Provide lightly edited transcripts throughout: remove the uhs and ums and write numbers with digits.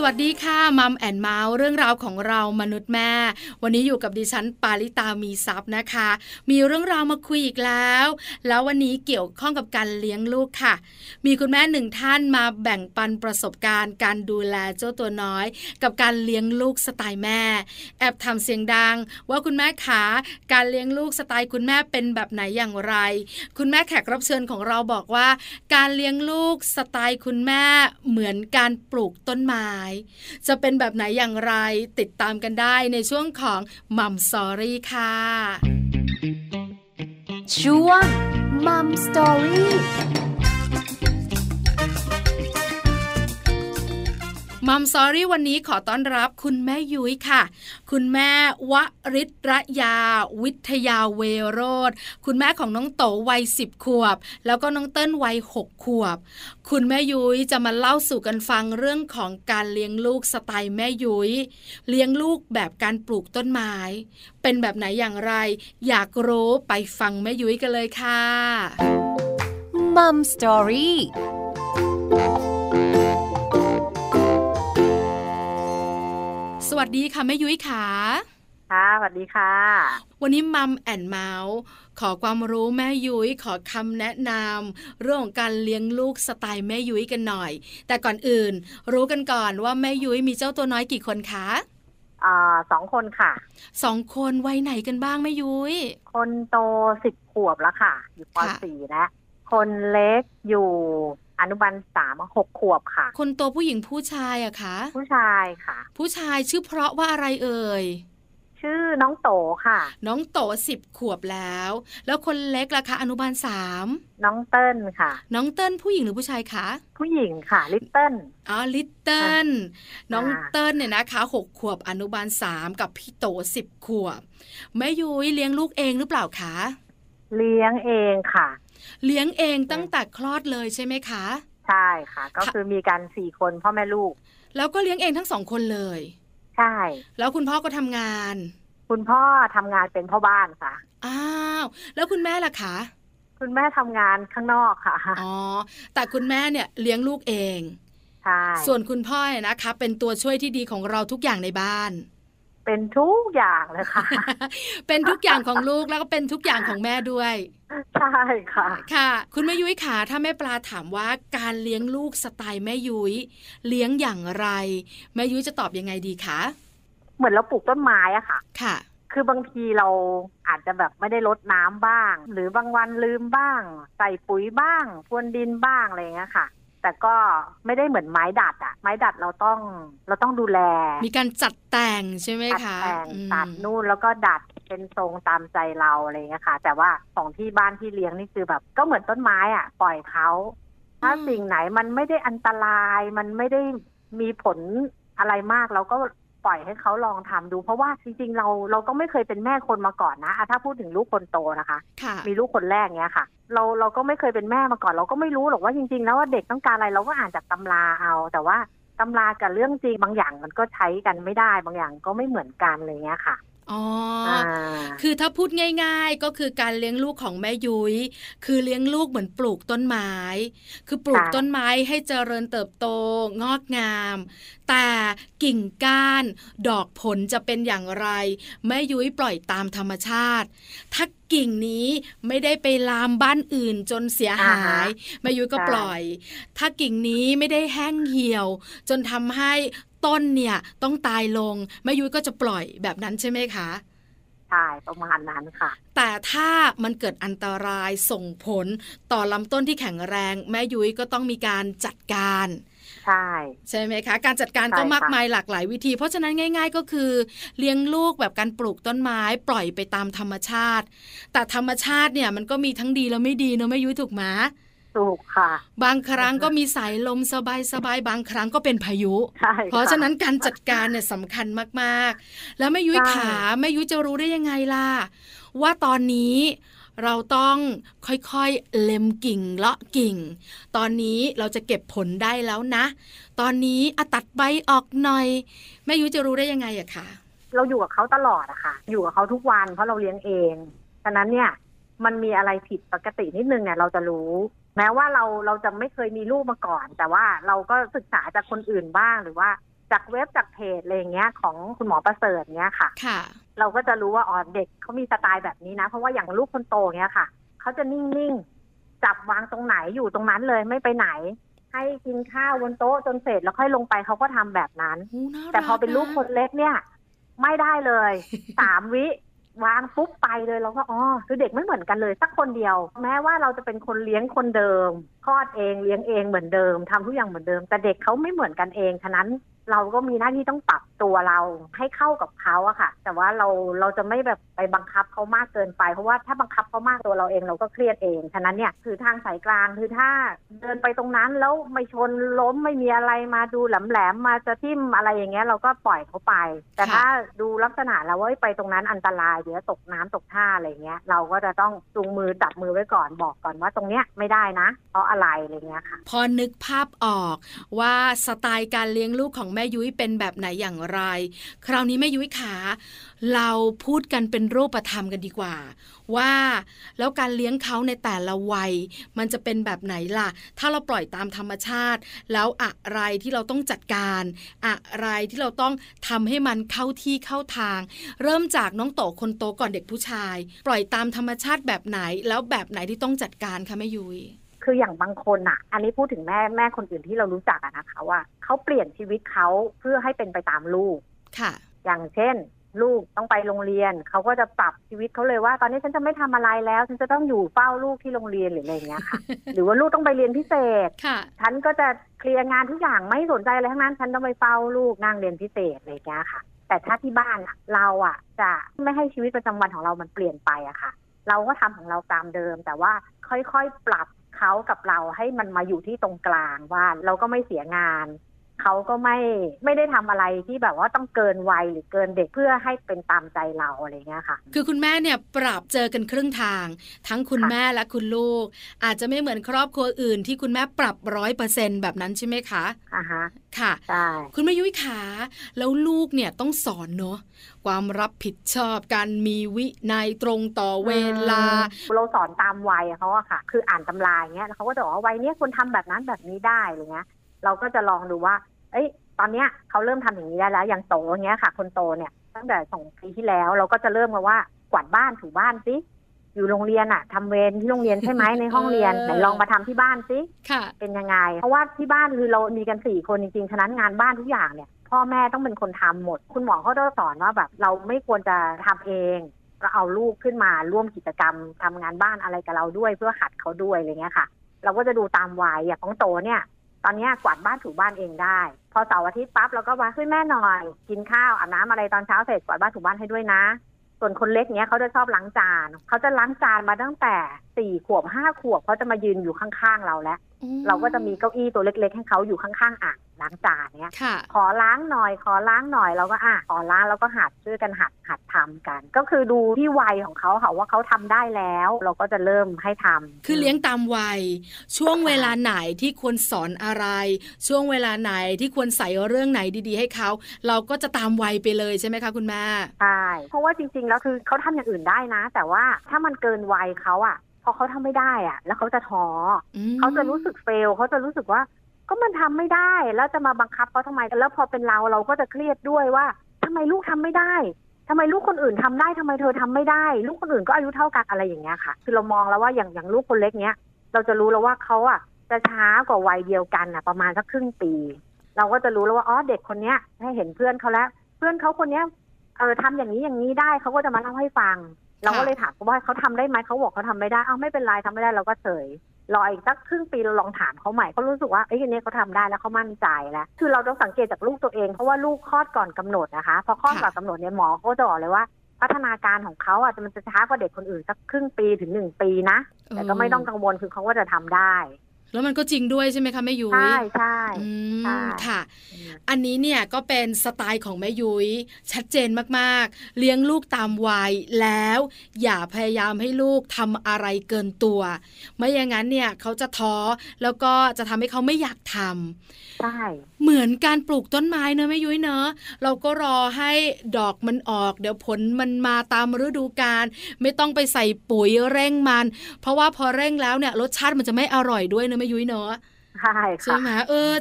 สวัสดีค่ะมัมแอนด์เมาส์เรื่องราวของเรามนุษย์แม่วันนี้อยู่กับดิฉันปาริตามีทรัพย์นะคะมีเรื่องราวมาคุยอีกแล้ววันนี้เกี่ยวข้องกับการเลี้ยงลูกค่ะมีคุณแม่หนึ่งท่านมาแบ่งปันประสบการณ์การดูแลเจ้าตัวน้อยกับการเลี้ยงลูกสไตล์แม่แอบทำเสียงดังว่าคุณแม่ขาการเลี้ยงลูกสไตล์คุณแม่เป็นแบบไหนอย่างไรคุณแม่แขกรับเชิญของเราบอกว่าการเลี้ยงลูกสไตล์คุณแม่เหมือนการปลูกต้นไม้จะเป็นแบบไหนอย่างไรติดตามกันได้ในช่วงของมัมสตอรี่ค่ะช่วงมัมสตอรี่มัมสตอรี่วันนี้ขอต้อนรับคุณแม่ยุ้ยค่ะคุณแม่วริตรยาวิทยาเวโรจน์คุณแม่ของน้องโตวัย10ขวบแล้วก็น้องเติ้ลวัย6ขวบคุณแม่ยุ้ยจะมาเล่าสู่กันฟังเรื่องของการเลี้ยงลูกสไตล์แม่ยุ้ยเลี้ยงลูกแบบการปลูกต้นไม้เป็นแบบไหนอย่างไรอยากรู้ไปฟังแม่ยุ้ยกันเลยค่ะมัมสตอรี่สวัสดีค่ะแม่ยุ้ยค่ะค่ะสวัสดีค่ะวันนี้มัมแอนด์เมาส์ขอความรู้แม่ยุ้ยขอคำแนะนำเรื่องของการเลี้ยงลูกสไตล์แม่ยุ้ยกันหน่อยแต่ก่อนอื่นรู้กันก่อนว่าแม่ยุ้ยมีเจ้าตัวน้อยกี่คนคะ2คนค่ะ2คนวัยไหนกันบ้างแม่ยุ้ยคนโต10ขวบแล้วค่ะอยู่ป .4 แล้วคนเล็กอยู่อนุบาล3 6ขวบค่ะคนโตผู้หญิงผู้ชายอะคะผู้ชายค่ะผู้ชายชื่อเพราะว่าอะไรเอ่ยชื่อน้องโตค่ะน้องโต10ขวบแล้วคนเล็กล่ะคะอนุบาล3น้องเติ้ลค่ะน้องเติ้ลผู้หญิงหรือผู้ชายคะผู้หญิงค่ะลิตเติ้ลน้องเติ้ลเนี่ยนะคะ6ขวบอนุบาล3กับพี่โต10ขวบแม่ยุ้ยเลี้ยงลูกเองหรือเปล่าคะเลี้ยงเองค่ะเลี้ยงเองตั้งแต่คลอดเลยใช่ไหมคะใช่ค่ะก็คือมีกัน4คนพ่อแม่ลูกแล้วก็เลี้ยงเองทั้ง2คนเลยใช่แล้วคุณพ่อก็ทำงานคุณพ่อทำงานเป็นพ่อบ้านค่ะอ้าวแล้วคุณแม่ล่ะคะคุณแม่ทำงานข้างนอกค่ะอ๋อแต่คุณแม่เนี่ยเลี้ยงลูกเองใช่ส่วนคุณพ่อนะคะเป็นตัวช่วยที่ดีของเราทุกอย่างในบ้านเป็นทุกอย่างเลยค่ะ เป็นทุกอย่างของลูกแล้วก็เป็นทุกอย่างของแม่ด้วยใช่ค่ะค่ะคุณแม่ยุ้ยขาถ้าแม่ปลาถามว่าการเลี้ยงลูกสไตล์แม่ยุ้ยเลี้ยงอย่างไรแม่ยุ้ยจะตอบยังไงดีคะเหมือนเราปลูกต้นไม้อะค่ะค่ะคือบางทีเราอาจจะแบบไม่ได้รดน้ำบ้างหรือบางวันลืมบ้างใส่ปุ๋ยบ้างพรวนดินบ้างอะไรอย่างเงี้ยค่ะแต่ก็ไม่ได้เหมือนไม้ดัดอะไม้ดัดเราต้องดูแลมีการจัดแต่งใช่ไหมคะตัดนู่นแล้วก็ดัดเป็นทรงตามใจเราอะไรอย่างเงี้ยค่ะแต่ว่าของที่บ้านที่เลี้ยงนี่คือแบบก็เหมือนต้นไม้อะปล่อยเขาถ้าสิ่งไหนมันไม่ได้อันตรายมันไม่ได้มีผลอะไรมากเราก็ปล่อยให้เขาลองทำดูเพราะว่าจริงๆเราก็ไม่เคยเป็นแม่คนมาก่อนนะถ้าพูดถึงลูกคนโตนะคะมีลูกคนแรกเนี้ยค่ะเราก็ไม่เคยเป็นแม่มาก่อนเราก็ไม่รู้หรอกว่าจริงๆแล้วว่าเด็กต้องการอะไรเราก็อ่านจากตำราเอาแต่ว่าตำรากับเรื่องจริงบางอย่างมันก็ใช้กันไม่ได้บางอย่างก็ไม่เหมือนกันอะไรเงี้ยค่ะอ๋อคือถ้าพูดง่ายๆก็คือการเลี้ยงลูกของแม่ยุ้ยคือเลี้ยงลูกเหมือนปลูกต้นไม้คือปลูกต้นไม้ให้เจริญเติบโตงอกงามแต่กิ่งก้านดอกผลจะเป็นอย่างไรแม่ยุ้ยปล่อยตามธรรมชาติถ้ากิ่งนี้ไม่ได้ไปลามบ้านอื่นจนเสียหายแม่ยุ้ยก็ปล่อยถ้ากิ่งนี้ไม่ได้แห้งเหี่ยวจนทำให้ต้นเนี่ยต้องตายลงแม่ยุ้ยก็จะปล่อยแบบนั้นใช่ไหมคะใช่ประมาณนั้นค่ะแต่ถ้ามันเกิดอันตรายส่งผลต่อลำต้นที่แข็งแรงแม่ยุ้ยก็ต้องมีการจัดการใช่ใช่ไหมคะการจัดการก็มากมายหลากหลายวิธีเพราะฉะนั้นง่ายๆก็คือเลี้ยงลูกแบบการปลูกต้นไม้ปล่อยไปตามธรรมชาติแต่ธรรมชาติเนี่ยมันก็มีทั้งดีและไม่ดีนะแม่ยุ้ยถูกไหมถูกค่ะบางครั้งก็มีสายลมสบายๆบางครั้งก็เป็นพายุเพราะฉะนั้นการจัดการเนี่ยสำคัญมากๆแล้วแม่ยุ้ยขาแม่ยุ้ยจะรู้ได้ยังไงล่ะว่าตอนนี้เราต้องค่อยๆเล็มกิ่งเลาะกิ่งตอนนี้เราจะเก็บผลได้แล้วนะตอนนี้ตัดใบออกหน่อยแม่ยุ้ยจะรู้ได้ยังไงอะคะเราอยู่กับเขาตลอดอะค่ะอยู่กับเขาทุกวันเพราะเราเลี้ยงเองฉะนั้นเนี่ย มันมีอะไรผิดปกตินิดนึงเนี่ยเราจะรู้แม้ว่าเราจะไม่เคยมีลูกมาก่อนแต่ว่าเราก็ศึกษาจากคนอื่นบ้างหรือว่าจากเว็บจากเพจอะไรอย่างเงี้ยของคุณหมอประเสริฐเนี้ยค่ะเราก็จะรู้ว่าอ๋อเด็กเขามีสไตล์แบบนี้นะเพราะว่าอย่างลูกคนโตเนี้ยค่ะเขาจะนิ่งๆจับวางตรงไหนอยู่ตรงนั้นเลยไม่ไปไหนให้กินข้าวบนโต๊ะจนเสร็จแล้วค่อยลงไปเขาก็ทำแบบนั้นแต่พอเป็นลูกคนเล็กเนี่ยไม่ได้เลย3 วิวางปุ๊บไปเลยเราก็อ๋อคือเด็กไม่เหมือนกันเลยสักคนเดียวแม้ว่าเราจะเป็นคนเลี้ยงคนเดิมคลอดเองเลี้ยงเองเหมือนเดิมทำทุกอย่างเหมือนเดิมแต่เด็กเขาไม่เหมือนกันเองฉะนั้นเราก็มีหน้าที่ต้องปรับตัวเราให้เข้ากับเขาอะค่ะแต่ว่าเราจะไม่แบบไปบังคับเขามากเกินไปเพราะว่าถ้าบังคับเขามากตัวเราเองเราก็เครียดเองฉะนั้นเนี่ยคือทางสายกลางคือถ้าเดินไปตรงนั้นแล้วไม่ชนล้มไม่มีอะไรมาดูแหลมๆมาจะทิ่มอะไรอย่างเงี้ยเราก็ปล่อยเขาไปแต่ถ้าดูลักษณะแล้วว่าไปตรงนั้นอันตรายเดี๋ยวตกน้ำตกท่าอะไรเงี้ยเราก็จะต้องจูงมือจับมือไว้ก่อนบอกก่อนว่าตรงเนี้ยไม่ได้นะเพราะอะไรอะไรเงี้ยค่ะพอนึกภาพออกว่าสไตล์การเลี้ยงลูกของแม่ยุ้ยเป็นแบบไหนอย่างไรคราวนี้แม่ยุ้ยขาเราพูดกันเป็นรูปธรรมกันดีกว่าว่าแล้วการเลี้ยงเขาในแต่ละวัยมันจะเป็นแบบไหนล่ะถ้าเราปล่อยตามธรรมชาติแล้วอะไรที่เราต้องจัดการอะไรที่เราต้องทำให้มันเข้าที่เข้าทางเริ่มจากน้องโตคนโตก่อนเด็กผู้ชายปล่อยตามธรรมชาติแบบไหนแล้วแบบไหนที่ต้องจัดการคะแม่ยุ้ยคืออย่างบางคนอ่ะอันนี้พูดถึงแม่คนอื่นที่เรารู้จักอ่ะนะคะว่าเขาเปลี่ยนชีวิตเขาเพื่อให้เป็นไปตามลูกค่ะอย่างเช่นลูกต้องไปโรงเรียนเขาก็จะปรับชีวิตเขาเลยว่าตอนนี้ฉันจะไม่ทำอะไรแล้วฉันจะต้องอยู่เฝ้าลูกที่โรงเรียนหรืออะไรอย่างเงี้ยค่ะ หรือว่าลูกต้องไปเรียนพิเศษค่ะฉันก็จะเคลียร์งานทุกอย่างไม่สนใจอะไรทั้งนั้นฉันต้องไปเฝ้าลูกนั่งเรียนพิเศษอะไรอย่างเงี้ยค่ะแต่ถ้าที่บ้านเราอ่ะจะไม่ให้ชีวิตประจำวันของเรามันเปลี่ยนไปอะค่ะเราก็ทำของเราตามเดิมแต่ว่าค่อยๆปรับเขากับเราให้มันมาอยู่ที่ตรงกลางว่าเราก็ไม่เสียงานเขาก็ไม่ได้ทำอะไรที่แบบว่าต้องเกินวัยหรือเกินเด็กเพื่อให้เป็นตามใจเราอะไรเงี้ยค่ะคือคุณแม่เนี่ยปรับเจอกันครึ่งทางทั้งคุณแม่และคุณลูกอาจจะไม่เหมือนครอบครัวอื่นที่คุณแม่ปรับ 100% แบบนั้นใช่ไหมคะค่ะค่ะคุณแม่ยุ้ยขาแล้วลูกเนี่ยต้องสอนเนาะความรับผิดชอบการมีวินัยตรงต่อเวลาเราสอนตามวัยเขาอะค่ะคืออ่านตำราอย่างเงี้ยเขาก็จะบอกว่าวัยเนี้ยควรทำแบบนั้นแบบนี้ได้อะไรเงี้ยเราก็จะลองดูว่าเอ้ยตอนเนี้ยเขาเริ่มทำอย่างนี้ได้แล้วอย่างโตอย่างเงี้ยค่ะคนโตเนี่ยตั้งแต่2 ปีที่แล้วเราก็จะเริ่มมาว่ากวาดบ้านถูบ้านสิอยู่โรงเรียนอะทำเวรที่โรงเรียนใช่ไหมในห้องเรียนไหนลองมาทำที่บ้านสิเป็นยังไงเพราะว่าที่บ้านคือเรามีกัน4 คนจริงๆฉะนั้นงานบ้านทุกอย่างเนี่ยพ่อแม่ต้องเป็นคนทำหมดคุณหมอเขาสอนว่าแบบเราไม่ควรจะทำเองเราเอาลูกขึ้นมาร่วมกิจกรรมทำงานบ้านอะไรกับเราด้วยเพื่อขัดเขาด้วยอะไรเงี้ยค่ะเราก็จะดูตามวัยอย่างของโตเนี่ยตอนนี้กวาดบ้านถูบ้านเองได้พอเสาร์อาทิตย์ปั๊บเราก็ว่าช่วยแม่หน่อยกินข้าวอาบน้ำอะไรตอนเช้าเสร็จกวาดบ้านถูบ้านให้ด้วยนะส่วนคนเล็กเนี้ยเขาจะชอบล้างจานเขาจะล้างจานมาตั้งแต่4 ขวบ5 ขวบเขาจะมายืนอยู่ข้างๆเราแล้วเราก็จะมีเก้าอี้ตัวเล็กๆให้เขาอยู่ข้างๆอ่างล้างจานเนี้ยขอล้างหน่อยขอล้างหน่อยเราก็ขอล้างแล้วก็หัดช่วยกันหัดทำกันก็คือดูที่วัยของเขาค่ะว่าเขาทำได้แล้วเราก็จะเริ่มให้ทำคือเลี้ยงตามวัยช่วงเวลาไหนที่ควรสอนอะไรช่วงเวลาไหนที่ควรใส่เรื่องไหนดีๆให้เขาเราก็จะตามวัยไปเลยใช่ไหมคะคุณแม่ใช่เพราะว่าจริงๆแล้วคือเขาทำอย่างอื่นได้นะแต่ว่าถ้ามันเกินวัยเขาอ่ะพอเขาทำไม่ได้อะแล้วเขาจะท้อเขาจะรู้สึกเฟลเขาจะรู้สึกว่าก็มันทำไม่ได้แล้วจะมาบังคับเขาทำไมแล้วพอเป็นเราก็จะเครียดด้วยว่าทำไมลูกทำไม่ได้ทำไมลูกคนอื่นทำได้ทำไมเธอทำไม่ได้ลูกคนอื่นก็อายุเท่ากันอะไรอย่างเงี้ยค่ะคือเรามองแล้วว่าอย่างลูกคนเล็กเนี้ยเราจะรู้แล้วว่าเขาอ่ะจะช้ากว่าวัยเดียวกันอ่ะประมาณสักครึ่งปีเราก็จะรู้แล้วว่าอ๋อเด็กคนเนี้ยให้เห็นเพื่อนเขาแล้วเพื่อนเขาคนเนี้ยทำอย่างนี้อย่างนี้ได้เขาก็จะมาเล่าให้ฟังเราก็เลยถามเขาว่าเขาทำได้ไหมเขาบอกเขาทำไม่ได้เอ้าไม่เป็นไรทำไม่ได้เราก็เฉยรออีกสักครึ่งปีเราลองถามเขาใหม่เขารู้สึกว่าไอ้คนนี้เขาทำได้แล้วเขามั่นใจแล้วคือเราต้องสังเกตจากลูกตัวเองเพราะว่าลูกคลอดก่อนกำหนดนะคะพอคลอดก่อนกำหนดเนี่ยหมอเขาจะบอกเลยว่าพัฒนาการของเขาอ่ะมันจะช้ากว่าเด็กคนอื่นสักครึ่งปีถึง1 ปีนะแต่ก็ไม่ต้องกังวลคือเขาก็จะทำได้ แล้วมันก็จริงด้วยใช่ไหมคะแม่ยุ้ยใช่ค่ะอันนี้เนี่ยก็เป็นสไตล์ของแม่ยุ้ยชัดเจนมากๆเลี้ยงลูกตามวัยแล้วอย่าพยายามให้ลูกทำอะไรเกินตัวไม่อย่างนั้นเนี่ยเขาจะท้อแล้วก็จะทำให้เขาไม่อยากทำใช่เหมือนการปลูกต้นไม้เนอะแม่ยุ้ยเนอะเราก็รอให้ดอกมันออกเดี๋ยวผลมันมาตามฤดูกาลไม่ต้องไปใส่ปุ๋ยเร่งมันเพราะว่าพอเร่งแล้วเนี่ยรสชาติมันจะไม่อร่อยด้วยนะแม่ยุ้ยเนาะใช่ไหม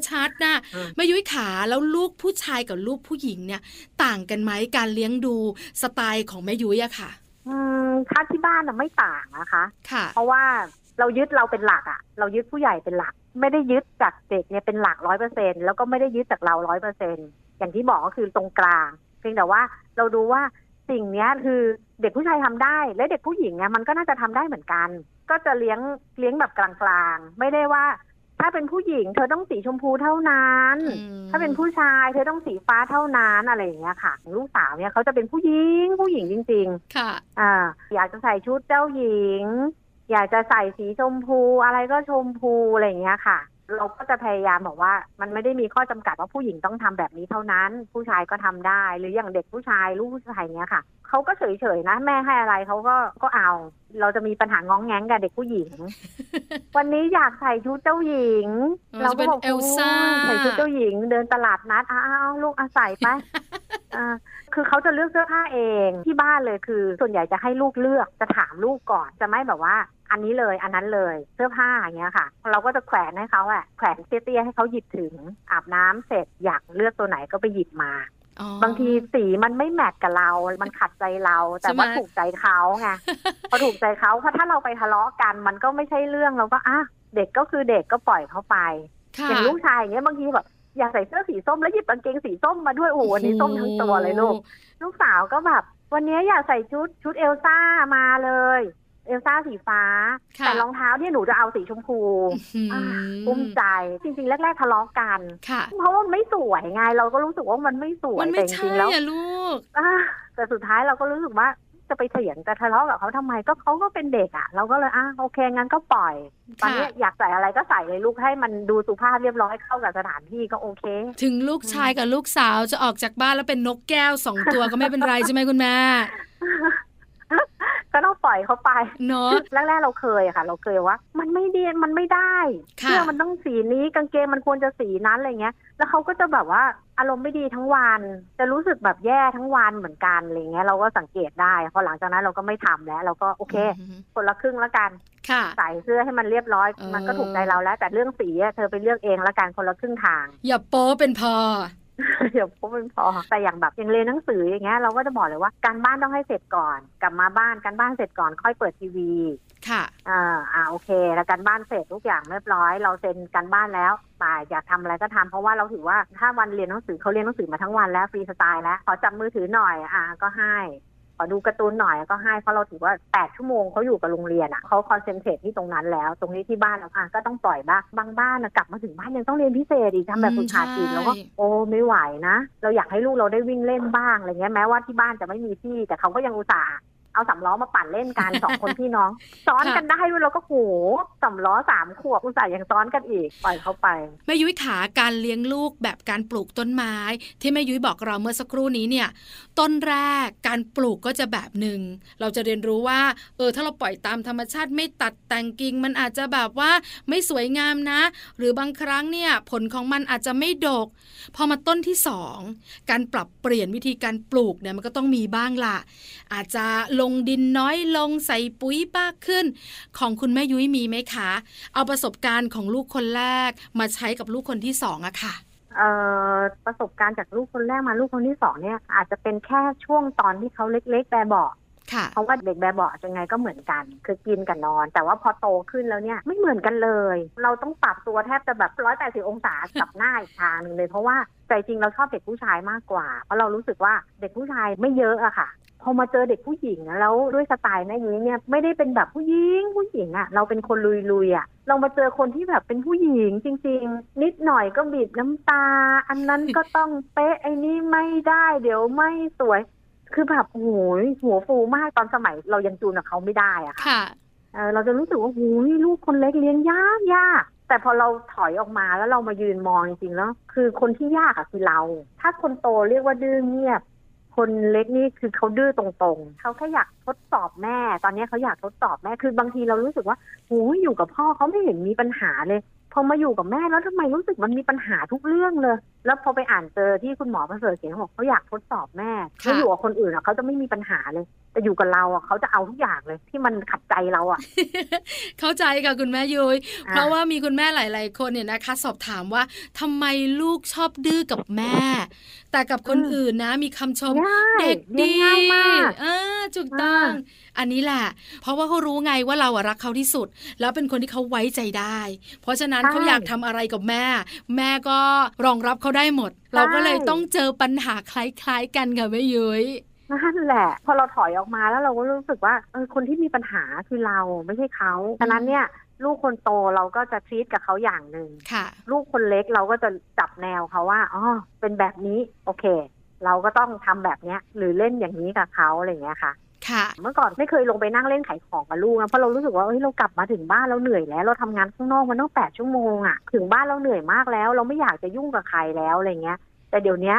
ชัดนะแม่ยุ้ยขาแล้วลูกผู้ชายกับลูกผู้หญิงเนี่ยต่างกันไหมการเลี้ยงดูสไตล์ของแม่ยุ้ยอะค่ะถ้าที่บ้านอะไม่ต่างนะคะเพราะว่าเรายึดเราเป็นหลักอะเรายึดผู้ใหญ่เป็นหลักไม่ได้ยึดจากเด็กเนี่ยเป็นหลัก 100% แล้วก็ไม่ได้ยึดจากเรา 100% อย่างที่บอกก็คือตรงกลางเพียงแต่ว่าเราดูว่าสิ่งนี้คือเด็กผู้ชายทำได้และเด็กผู้หญิงเนี่ยมันก็น่าจะทำได้เหมือนกันก็จะเลี้ยงแบบกลางๆไม่ได้ว่าถ้าเป็นผู้หญิงเธอต้องสีชมพูเท่านั้นถ้าเป็นผู้ชายเธอต้องสีฟ้าเท่านั้นอะไรอย่างเงี้ยค่ะลูกสาวเนี่ยเขาจะเป็นผู้หญิงจริงๆค่ะอยากจะใส่ชุดเจ้าหญิงอยากจะใส่สีชมพูอะไรก็ชมพูอะไรอย่างเงี้ยค่ะเราก็จะพยายามบอกว่ามันไม่ได้มีข้อจำกัดว่าผู้หญิงต้องทำแบบนี้เท่านั้นผู้ชายก็ทำได้หรืออย่างเด็กผู้ชายลูกผู้ชายเนี้ยค่ะเขาก็เฉยๆนะแม่ให้อะไรเขาก็เอาเราจะมีปัญหาง้องแง้งกับเด็กผู้หญิง วันนี้อยากใส่ชุดเจ้าหญิงเราก็บอกใส่ชุดเจ้าหญิงเดินตลาดนัดอ้าวลูกเอาใส่ไป คือเขาจะเลือกเสื้อผ้าเองที่บ้านเลยคือส่วนใหญ่จะให้ลูกเลือกจะถามลูกก่อนจะไม่แบบว่าอันนี้เลยอันนั้นเลยเสื้อผ้าอย่างเงี้ยค่ะเราก็จะแขวนให้เขาอะแขวนเตี้ยๆให้เขาหยิบถึงอาบน้ำเสร็จอยากเลือกตัวไหนก็ไปหยิบมาบางทีสีมันไม่แมทกับเรามันขัดใจเราแต่ว่าถูกใจเขาไง พอถูกใจเขาเพราะถ้าเราไปทะเลาะกันมันก็ไม่ใช่เรื่องเราก็เด็กก็คือเด็กก็ปล่อยเขาไป อย่างลูกชายอย่างเงี้ยบางทีแบบอยากใส่เสื้อสีส้มแล้วหยิบกางเกงสีส้มมาด้วยโอ้โหนี่ส้มทั้งตัวเลยลูกสาวก็แบบวันนี้อยากใส่ชุดเอลซ่ามาเลยเอลซ่าสีฟ้าแต่รองเท้าเนี่ยหนูจะเอาสีชมพูกุ้มใจจริงๆแรกๆทะเลาะกันเพราะว่าไม่สวยไงเราก็รู้สึกว่ามันไม่สวยมันไม่ใช่อะลูกแต่สุดท้ายเราก็รู้สึกว่าจะไปเถียงจะทะเลาะกับเขาทำไมก็เขาก็เป็นเด็กอ่ะเราก็เลยโอเคงั้นก็ปล่อยตอนนี้อยากใส่อะไรก็ใส่เลยลูกให้มันดูสุภาพเรียบร้อยเข้ากับสถานที่ก็โอเคถึงลูกชายกับลูกสาวจะออกจากบ้านแล้วเป็นนกแก้วสองตัวก็ไม่เป็นไรใช่ไหมคุณแม่ก็ต้องปล่อยเขาไปเนาะแรกๆเราเคยค่ะเราเคยว่ามันไม่ดีมันไม่ได้เสื้อมันต้องสีนี้กางเกงมันควรจะสีนั้นอะไรเงี้ยแล้วเขาก็จะแบบว่าอารมณ์ไม่ดีทั้งวันจะรู้สึกแบบแย่ทั้งวันเหมือนกันอะไรเงี้ยเราก็สังเกตได้พอหลังจากนั้นเราก็ไม่ทำแล้วเราก็โอเคคนละครึ่งแล้วกันใส่เสื้อให้มันเรียบร้อยมันก็ถูกใจเราแล้วแต่เรื่องสีเธอไปเลือกเองแล้วกันคนละครึ่งทางอย่าโป๊เป็นพอแต่อย่างแบบอย่างเรียนหนังสืออย่างเงี้ยเราก็จะบอกเลยว่าการบ้านต้องให้เสร็จก่อนกลับมาบ้านการบ้านเสร็จก่อนค่อยเปิดทีวีค่ะโอเคแล้วการบ้านเสร็จทุกอย่างเรียบร้อยเราเซ็นการบ้านแล้วป่าอยากทำอะไรก็ทำเพราะว่าเราถือว่าถ้าวันเรียนหนังสือเขาเรียนหนังสือมาทั้งวันแล้วฟรีสไตล์แล้วขอจับมือถือหน่อยก็ให้ขอดูการ์ตูนหน่อยก็ให้เพราะเราถือว่า8ชั่วโมงเขาอยู่กับโรงเรียนเขาคอนเซนเทรตที่ตรงนั้นแล้วตรงนี้ที่บ้านเราก็ต้องปล่อยบ้างบางบ้านกลับมาถึงบ้านยังต้องเรียนพิเศษอีกทำแบบฝึกหัดอีกแล้วก็โอ้ไม่ไหวนะเราอยากให้ลูกเราได้วิ่งเล่นบ้างอะไรเงี้ยแม้ว่าที่บ้านจะไม่มีที่แต่เขาก็ยังอุตส่าห์เอาสำล้อมาปั่นเล่นกัน2 คนพี่น้องซ้อนกันได้ด้วยเราก็โหสำล้อ3ขวบอุตส่าห์ยังซ้อนกันอีกปล่อยเขาไปแม่ยุ้ยขาการเลี้ยงลูกแบบการปลูกต้นไม้ที่แม่ยุ้ยบอกเราเมื่อสักครู่นี้เนี่ยต้นแรกการปลูกก็จะแบบนึงเราจะเรียนรู้ว่าถ้าเราปล่อยตามธรรมชาติไม่ตัดแต่งกิ่งมันอาจจะแบบว่าไม่สวยงามนะหรือบางครั้งเนี่ยผลของมันอาจจะไม่ดกพอมาต้นที่2การปรับเปลี่ยนวิธีการปลูกเนี่ยมันก็ต้องมีบ้างละอาจจะลงดินน้อยลงใส่ปุ๋ยมากขึ้นของคุณแม่ยุ้ยมีไหมคะเอาประสบการณ์ของลูกคนแรกมาใช้กับลูกคนที่2อะค่ะประสบการณ์จากลูกคนแรกมาลูกคนที่2เนี่ยอาจจะเป็นแค่ช่วงตอนที่เขาเล็กๆแบบเบาะเพราะว่าเด็กแบบเบาะยังไงก็เหมือนกันคือกินกับ นอนแต่ว่าพอโตขึ้นแล้วเนี่ยไม่เหมือนกันเลยเราต้องปรับตัวแทบจะแบบ180องศากับหน้าอีกทางนึงเลยเพราะว่าใจจริงเราชอบเด็กผู้ชายมากกว่าเพราะเรารู้สึกว่าเด็กผู้ชายไม่เยอะอะค่ะพอมาเจอเด็กผู้หญิงแล้วด้วยสไตล์แม่ยุ้ยเนี่ยไม่ได้เป็นแบบผู้หญิงอ่ะเราเป็นคนลุยๆอ่ะเรามาเจอคนที่แบบเป็นผู้หญิงจริงๆนิดหน่อยก็บีบน้ำตาอันนั้นก็ต้องเป๊ะไอ้นี่ไม่ได้เดี๋ยวไม่สวยคือแบบโอ้โหหัวฟูมากตอนสมัยเรายังจูนกับเขาไม่ได้อ่ะค่ะเราจะรู้สึกว่าโอ้โหลูกคนเล็กเลี้ยงยาก แต่พอเราถอยออกมาแล้วเรามายืนมองจริงๆแล้วคือคนที่ยากอะคือเราถ้าคนโตเรียกว่าดื้อเงียบคนเล็กนี่คือเขาดื้อตรงๆเขาแค่อยากทดสอบแม่ตอนนี้เขาอยากทดสอบแม่คือบางทีเรารู้สึกว่าหูอยู่กับพ่อเขาไม่เห็นมีปัญหาเลยพอมาอยู่กับแม่แล้วทำไมรู้สึกมันมีปัญหาทุกเรื่องเลยแล้วพอไปอ่านเจอที่คุณหมอประเสริฐเขียนบอกเขาอยากทดสอบแม่ถ้าอยู่กับคนอื่นอ่ะเขาจะไม่มีปัญหาเลยแต่อยู่กับเราอ่ะเขาจะเอาทุกอย่างเลยที่มันขัดใจเราอ่ะ เข้าใจค่ะคุณแม่ยุ้ยเพราะว่ามีคุณแม่หลายๆคนเนี่ยนะคะสอบถามว่าทำไมลูกชอบดื้อกับแม่แต่กับคนอื่นนะมีคำชมเด็กดีจุกตั้งอันนี้แหละเพราะว่าเขารู้ไงว่าเรารักเขาที่สุดแล้วเป็นคนที่เขาไว้ใจได้เพราะฉะนั้นเขาอยากทำอะไรกับแม่แม่ก็รองรับเขาได้หมดเราก็เลยต้องเจอปัญหาคล้ายๆกันค่ะแม่ยุ้ยนั่นแหละพอเราถอยออกมาแล้วเราก็รู้สึกว่าคนที่มีปัญหาคือเราไม่ใช่เขาฉะนั้นเนี่ยลูกคนโตเราก็จะทรีตกับเขาอย่างหนึ่งลูกคนเล็กเราก็จะจับแนวเขาว่าอ๋อเป็นแบบนี้โอเคเราก็ต้องทำแบบนี้หรือเล่นอย่างนี้กับเขาอะไรอย่างเงี้ยค่ะเมื่อก่อนไม่เคยลงไปนั่งเล่นขายของกับลูกนะเพราะเรารู้สึกว่าเรากลับมาถึงบ้านเราเหนื่อยแล้วเราทำงานข้างนอกมันต้อง8 ชั่วโมงอ่ะถึงบ้านเราเหนื่อยมากแล้วเราไม่อยากจะยุ่งกับใครแล้วอะไรเงี้ยแต่เดี๋ยวนี้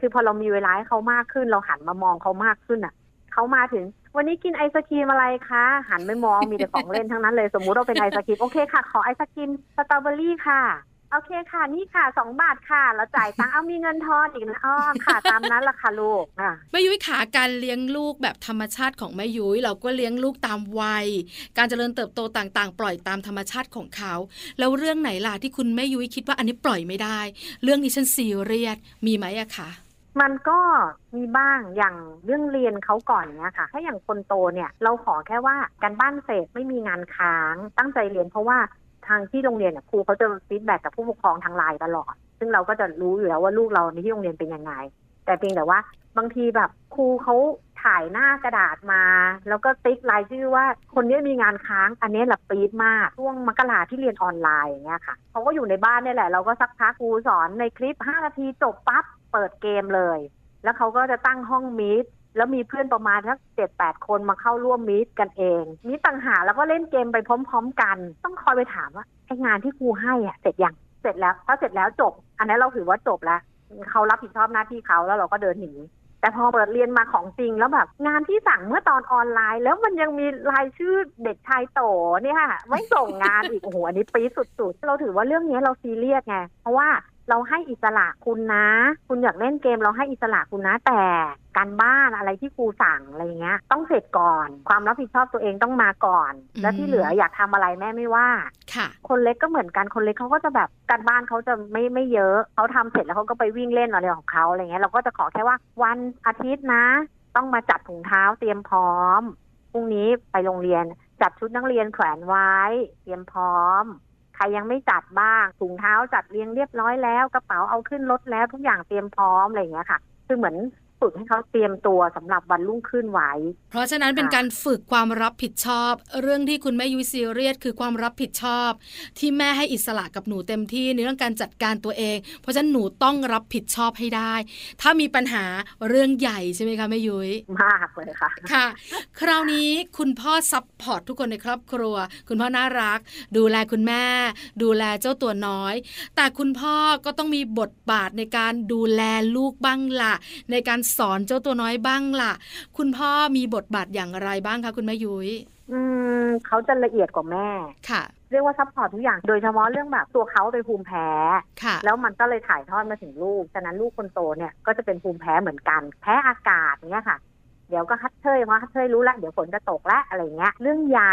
คือพอเรามีเวลาให้เขามากขึ้นเราหันมามองเขามากขึ้นอ่ะเขามาถึงวันนี้กินไอศกรีมอะไรคะหันไปมองมีแต่ของเล่นทั้งนั้นเลยสมมุติเราเป็นไอศกรีมโอเคค่ะขอไอศกรีมสตรอเบอรี่ค่ะโอเคค่ะนี่ค่ะ2 บาทค่ะแล้วจ่ายตังค์เอามีเงินทอนอีกนะอ้อค่ะตามนั้นล่ะค่ะลูกแม่ยุ้ยขาการเลี้ยงลูกแบบธรรมชาติของแม่ยุ้ยเราก็เลี้ยงลูกตามวัยการเจริญเติบโตต่างๆปล่อยตามธรรมชาติของเขาแล้วเรื่องไหนล่ะที่คุณแม่ยุ้ยคิดว่าอันนี้ปล่อยไม่ได้เรื่องนี้ฉันซีเรียสมีไหมอะคะมันก็มีบ้างอย่างเรื่องเรียนเขาก่อนเนี้ยค่ะถ้าอย่างคนโตเนี่ยเราขอแค่ว่าการบ้านเสร็จไม่มีงานค้างตั้งใจเรียนเพราะว่าทางที่โรงเรียนครูเขาจะฟีดแบ็กกับผู้ปกครองทางไลน์ตลอดซึ่งเราก็จะรู้อยู่แล้วว่าลูกเราในที่โรงเรียนเป็นยังไงแต่เพียงแต่ว่าบางทีแบบครูเขาถ่ายหน้ากระดาษมาแล้วก็ติ๊กรายชื่อว่าคนนี้มีงานค้างอันนี้แหละปี๊ดมากช่วงมกราที่เรียนออนไลน์อย่างเงี้ยค่ะเขาก็อยู่ในบ้านนี่แหละเราก็สักพักครูสอนในคลิป5 นาทีจบปั๊บเปิดเกมเลยแล้วเขาก็จะตั้งห้องมีตแล้วมีเพื่อนประมาณสัก 7-8 คนมาเข้าร่วมมีตกันเองมีตต่างหากแล้วก็เล่นเกมไปพร้อมๆกันต้องคอยไปถามว่าไอ้งานที่ครูให้อ่ะเสร็จยังเสร็จแล้วถ้าเสร็จแล้วจบอันนั้นเราถือว่าจบแล้วเขารับผิดชอบหน้าที่เขาแล้วเราก็เดินหนีแต่พอเปิดเรียนมาของจริงแล้วแบบงานที่สั่งเมื่อตอนออนไลน์แล้วมันยังมีรายชื่อเด็กชายโตเนี่ยไม่ส่งงาน อีกโอ้โหอันนี้ปี๊ดสุดๆเราถือว่าเรื่องนี้เราซีเรียสไงเพราะว่าเราให้อิสระคุณนะคุณอยากเล่นเกมเราให้อิสระคุณนะแต่การบ้านอะไรที่ครูสั่งอะไรเงี้ยต้องเสร็จก่อนความรับผิดชอบตัวเองต้องมาก่อนแล้วที่เหลืออยากทำอะไรแม่ไม่ว่าคนเล็กก็เหมือนกันคนเล็กเขาก็จะแบบการบ้านเขาจะไม่เยอะเขาทำเสร็จแล้วเขาก็ไปวิ่งเล่นอะไรของเขาอะไรเงี้ยเราก็จะขอแค่ว่าวันอาทิตย์นะต้องมาจัดถุงเท้าเตรียมพร้อมพรุ่งนี้ไปโรงเรียนจัดชุดนักเรียนแขวนไว้เตรียมพร้อมใครยังไม่จัดบ้างถุงเท้าจัดเรียงเรียบร้อยแล้วกระเป๋าเอาขึ้นรถแล้วทุกอย่างเตรียมพร้อมอะไรอย่างเงี้ยค่ะคือเหมือนฝึกให้เขาเตรียมตัวสำหรับวันรุ่งขึ้นไว้เพราะฉะนั้นเป็นการฝึกความรับผิดชอบเรื่องที่คุณแม่ยุ้ยซีเรียสคือความรับผิดชอบที่แม่ให้อิสระกับหนูเต็มที่ในเรื่องการจัดการตัวเองเพราะฉะนั้นหนูต้องรับผิดชอบให้ได้ถ้ามีปัญหาเรื่องใหญ่ใช่ไหมคะแม่ยุ้ยมากเลยค่ะค่ะคราวนี้คุณพ่อซัพพอร์ตทุกคนในครอบครัวคุณพ่อน่ารักดูแลคุณแม่ดูแลเจ้าตัวน้อยแต่คุณพ่อก็ต้องมีบทบาทในการดูแลลูกบ้างล่ะในการสอนเจ้าตัวน้อยบ้างล่ะคุณพ่อมีบทบาทอย่างไรบ้างคะคุณแม่ยุ้ยเขาจะละเอียดกว่าแม่ค่ะเรียกว่าซัพพอร์ตทุกอย่างโดยเฉพาะเรื่องแบบตัวเขาเป็นภูมิแพ้ค่ะแล้วมันก็เลยถ่ายทอดมาถึงลูกฉะนั้นลูกคนโตเนี่ยก็จะเป็นภูมิแพ้เหมือนกันแพ้อากาศเงี้ยค่ะเดี๋ยวก็ฮัตเทยว่าฮัตเทยรู้ละเดี๋ยวฝนจะตกละอะไรเงี้ยเรื่องยา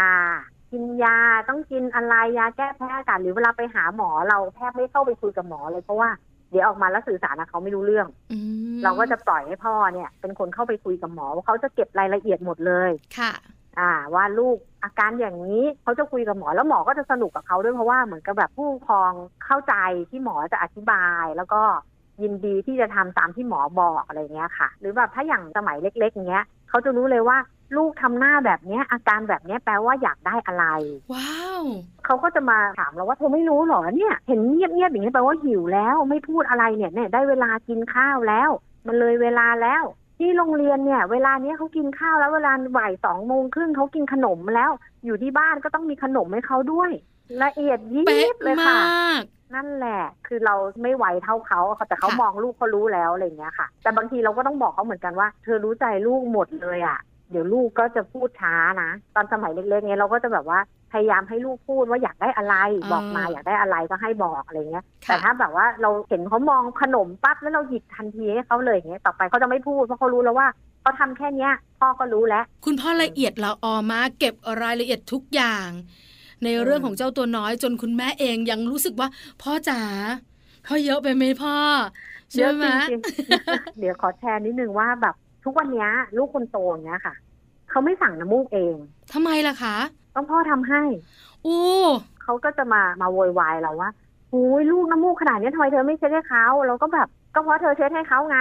กินยาต้องกินอะไรยาแก้แพ้อากาศหรือเวลาไปหาหมอเราแทบไม่เข้าไปคุยกับหมอเลยเพราะว่าเดี๋ยวออกมาแล้วสื่อสารนะเขาไม่รู้เรื่องเราก็จะปล่อยให้พ่อเนี่ยเป็นคนเข้าไปคุยกับหมอว่าเขาจะเก็บรายละเอียดหมดเลยค่ะว่าลูกอาการอย่างนี้เขาจะคุยกับหมอแล้วหมอก็จะสนุกกับเขาด้วยเพราะว่าเหมือนกับแบบผู้ปกครองเข้าใจที่หมอจะอธิบายแล้วก็ยินดีที่จะทำตามที่หมอบอกอะไรเงี้ยค่ะหรือแบบถ้าอย่างสมัยเล็กๆเงี้ยเขาจะรู้เลยว่าลูกทำหน้าแบบนี้อาการแบบนี้แปลว่าอยากได้อะไรว้าวเขาก็จะมาถามเราว่าเธอไม่รู้หรอเนี่ยเห็นเงียบๆอย่างนี้แปลว่าหิวแล้วไม่พูดอะไรเนี่ยได้เวลากินข้าวแล้วมันเลยเวลาแล้วที่โรงเรียนเนี่ยเวลาเนี้ยเขากินข้าวแล้วเวลาบ่าย 20:30 เขากินขนมแล้วอยู่ที่บ้านก็ต้องมีขนมให้เขาด้วย ละเอียดยิบเลยค่ะนั่นแหละคือเราไม่ไหวเท่าเขาแต่เขามองลูกเขารู้แล้วอะไรอย่างเงี้ยค่ะแต่บางทีเราก็ต้องบอกเขาเหมือนกันว่าเธอรู้ใจลูกหมดเลยอ่ะเดี๋ยวลูกก็จะพูดช้านะตอนสมัยเล็กๆเนี่ยเราก็จะแบบว่าพยายามให้ลูกพูดว่าอยากได้อะไรบอกมาอยากได้อะไรก็ให้บอกอะไรเงี้ยแต่ถ้าแบบว่าเราเห็นเขามองขนมปั๊บแล้วเราหยิบทันทีให้เขาเลยเงี้ยต่อไปเขาจะไม่พูดเพราะเขารู้แล้วว่าเขาทำแค่เนี้ยพ่อก็รู้แล้วคุณพ่อละเอียดละออมาเก็บรายละเอียดทุกอย่างในเรื่องของเจ้าตัวน้อยจนคุณแม่เองยังรู้สึกว่าพ่อจ๋าเขาเยอะไปไหมพ่อใช่ไหม เดี๋ยวขอแชร์นิดนึงว่าแบบทุกวันนี้ลูกคนโตอย่างเงี้ยค่ะเขาไม่สั่งน้ำมูกเองทำไมล่ะคะต้องพ่อทำให้เขาก็จะมาโวยวายเราว่าโอ้ยลูกน้ำมูกขนาดนี้ทำไมเธอไม่เช็ดให้เขาเราก็แบบก็เพราะเธอเช็ดให้เขาไง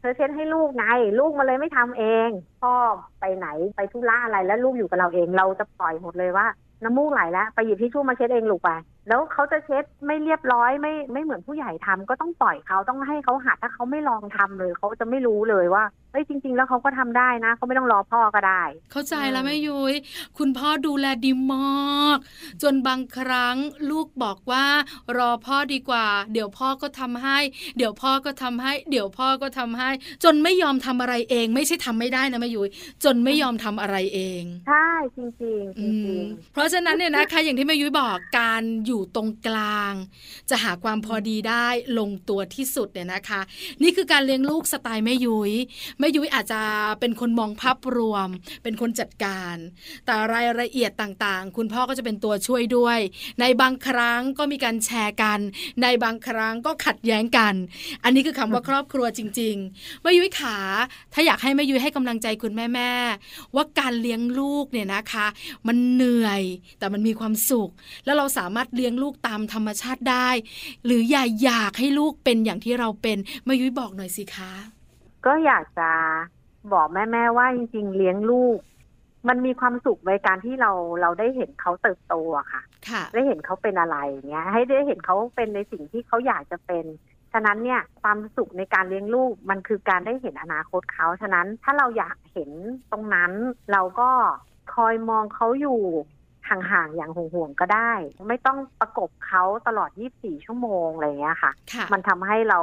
เธอเช็ดให้ลูกไงลูกมันเลยไม่ทำเองพ่อไปไหนไปธุระอะไรแล้วลูกอยู่กับเราเองเราจะปล่อยหมดเลยว่าน้ำมูกไหลแล้วไปหยิบทิชชู่มาเช็ดเองลูกไปแล้วเขาจะเช็ดไม่เรียบร้อยไม่เหมือนผู้ใหญ่ทำก็ต้องปล่อยเขาต้องให้เขาหัดถ้าเขาไม่ลองทำเลยเขาจะไม่รู้เลยว่าเฮ้ยจริงๆแล้วเขาก็ทำได้นะเขาไม่ต้องรอพ่อก็ได้เข้าใจแล้วแม่ยุ้ยคุณพ่อดูแลดีมากจนบางครั้งลูกบอกว่ารอพ่อดีกว่าเดี๋ยวพ่อก็ทำให้เดี๋ยวพ่อก็ทำให้เดี๋ยวพ่อก็ทำให้จนไม่ยอมทำอะไรเองไม่ใช่ทำไม่ได้นะแม่ยุ้ยจนไม่ยอมทำอะไรเองใช่จริงๆเพราะฉะนั้นเนี่ยนะคะอย่างที่แม่ยุ้ยบอกการอยู่ตรงกลางจะหาความพอดีได้ลงตัวที่สุดเนี่ยนะคะนี่คือการเลี้ยงลูกสไตล์แม่ยุ้ยยุ้ยอาจจะเป็นคนมองภาพรวมเป็นคนจัดการแต่รายละเอียดต่างๆคุณพ่อก็จะเป็นตัวช่วยด้วยในบางครั้งก็มีการแชร์กันในบางครั้งก็ขัดแย้งกันอันนี้คือคำว่าครอบครัวจริงๆแม่ยุ้ยขาถ้าอยากให้แม่ยุ้ยให้กำลังใจคุณแม่ๆว่าการเลี้ยงลูกเนี่ยนะคะมันเหนื่อยแต่มันมีความสุขแล้วเราสามารถเลี้ยงลูกตามธรรมชาติได้หรืออยากให้ลูกเป็นอย่างที่เราเป็นแม่ยุ้ยบอกหน่อยสิคะก็อยากจะบอกแม่ๆว่าจริงๆเลี้ยงลูกมันมีความสุขในการที่เราได้เห็นเขาเติบโตอะค่ะได้เห็นเขาเป็นอะไรเงี้ยให้ได้เห็นเขาเป็นในสิ่งที่เขาอยากจะเป็นฉะนั้นเนี่ยความสุขในการเลี้ยงลูกมันคือการได้เห็นอนาคตเขาฉะนั้นถ้าเราอยากเห็นตรงนั้นเราก็คอยมองเขาอยู่ห่างๆอย่างห่วงๆก็ได้ไม่ต้องประกบเขาตลอด24ชั่วโมงอะไรอย่างเงี้ยค่ะมันทำให้เรา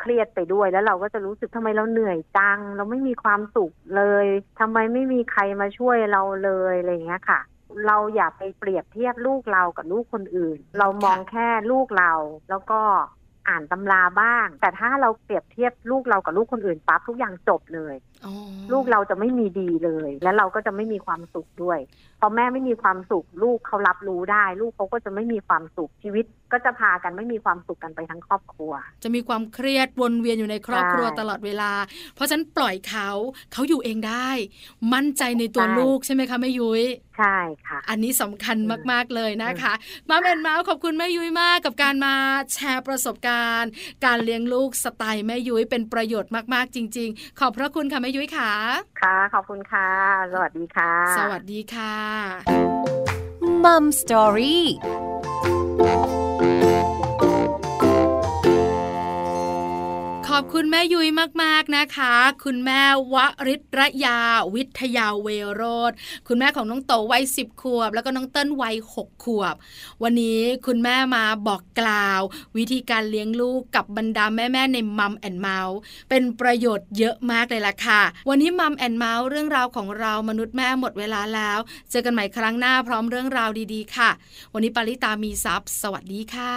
เครียดไปด้วยแล้วเราก็จะรู้สึกทำไมเราเหนื่อยจังเราไม่มีความสุขเลยทำไมไม่มีใครมาช่วยเราเลยอะไรอย่างเงี้ยค่ะเราอย่าไปเปรียบเทียบลูกเรากับลูกคนอื่นเรามองแค่ลูกเราแล้วก็อ่านตำราบ้างแต่ถ้าเราเปรียบเทียบลูกเรากับลูกคนอื่นปั๊บทุกอย่างจบเลยลูกเราจะไม่มีดีเลยและเราก็จะไม่มีความสุขด้วยพอแม่ไม่มีความสุขลูกเขารับรู้ได้ลูกเขาก็จะไม่มีความสุขชีวิตก็จะพากันไม่มีความสุขกันไปทั้งครอบครัวจะมีความเครียดวนเวียนอยู่ในครอบครัวตลอดเวลาเพราะฉะนั้นปล่อยเขาอยู่เองได้มั่นใจในตัวลูกใช่ไหมคะแม่ยุ้ยใช่ค่ะอันนี้สำคัญมากๆเลยนะคะมาแมนมาขอบคุณแม่ยุ้ยมากกับการมาแชร์ประสบการณ์การเลี้ยงลูกสไตล์แม่ยุ้ยเป็นประโยชน์มากๆจริงๆขอบพระคุณค่ะแม่ยุ้ยค่ะค่ะขอบคุณค่ะสวัสดีค่ะสวัสดีค่ะมัมสตอรี่ขอบคุณแม่ยุ้ยมากๆนะคะคุณแม่วริศรยาวิทยาเวโรจน์คุณแม่ของน้องโตวัย10ขวบแล้วก็น้องเติ้ลวัย6ขวบวันนี้คุณแม่มาบอกกล่าววิธีการเลี้ยงลูกกับบรรดาแม่ๆในมัมแอนด์เมาส์เป็นประโยชน์เยอะมากเลยล่ะค่ะวันนี้มัมแอนด์เมาส์เรื่องราวของเรามนุษย์แม่หมดเวลาแล้วเจอกันใหม่ครั้งหน้าพร้อมเรื่องราวดีๆค่ะวันนี้ปาริตามีทรัพย์สวัสดีค่ะ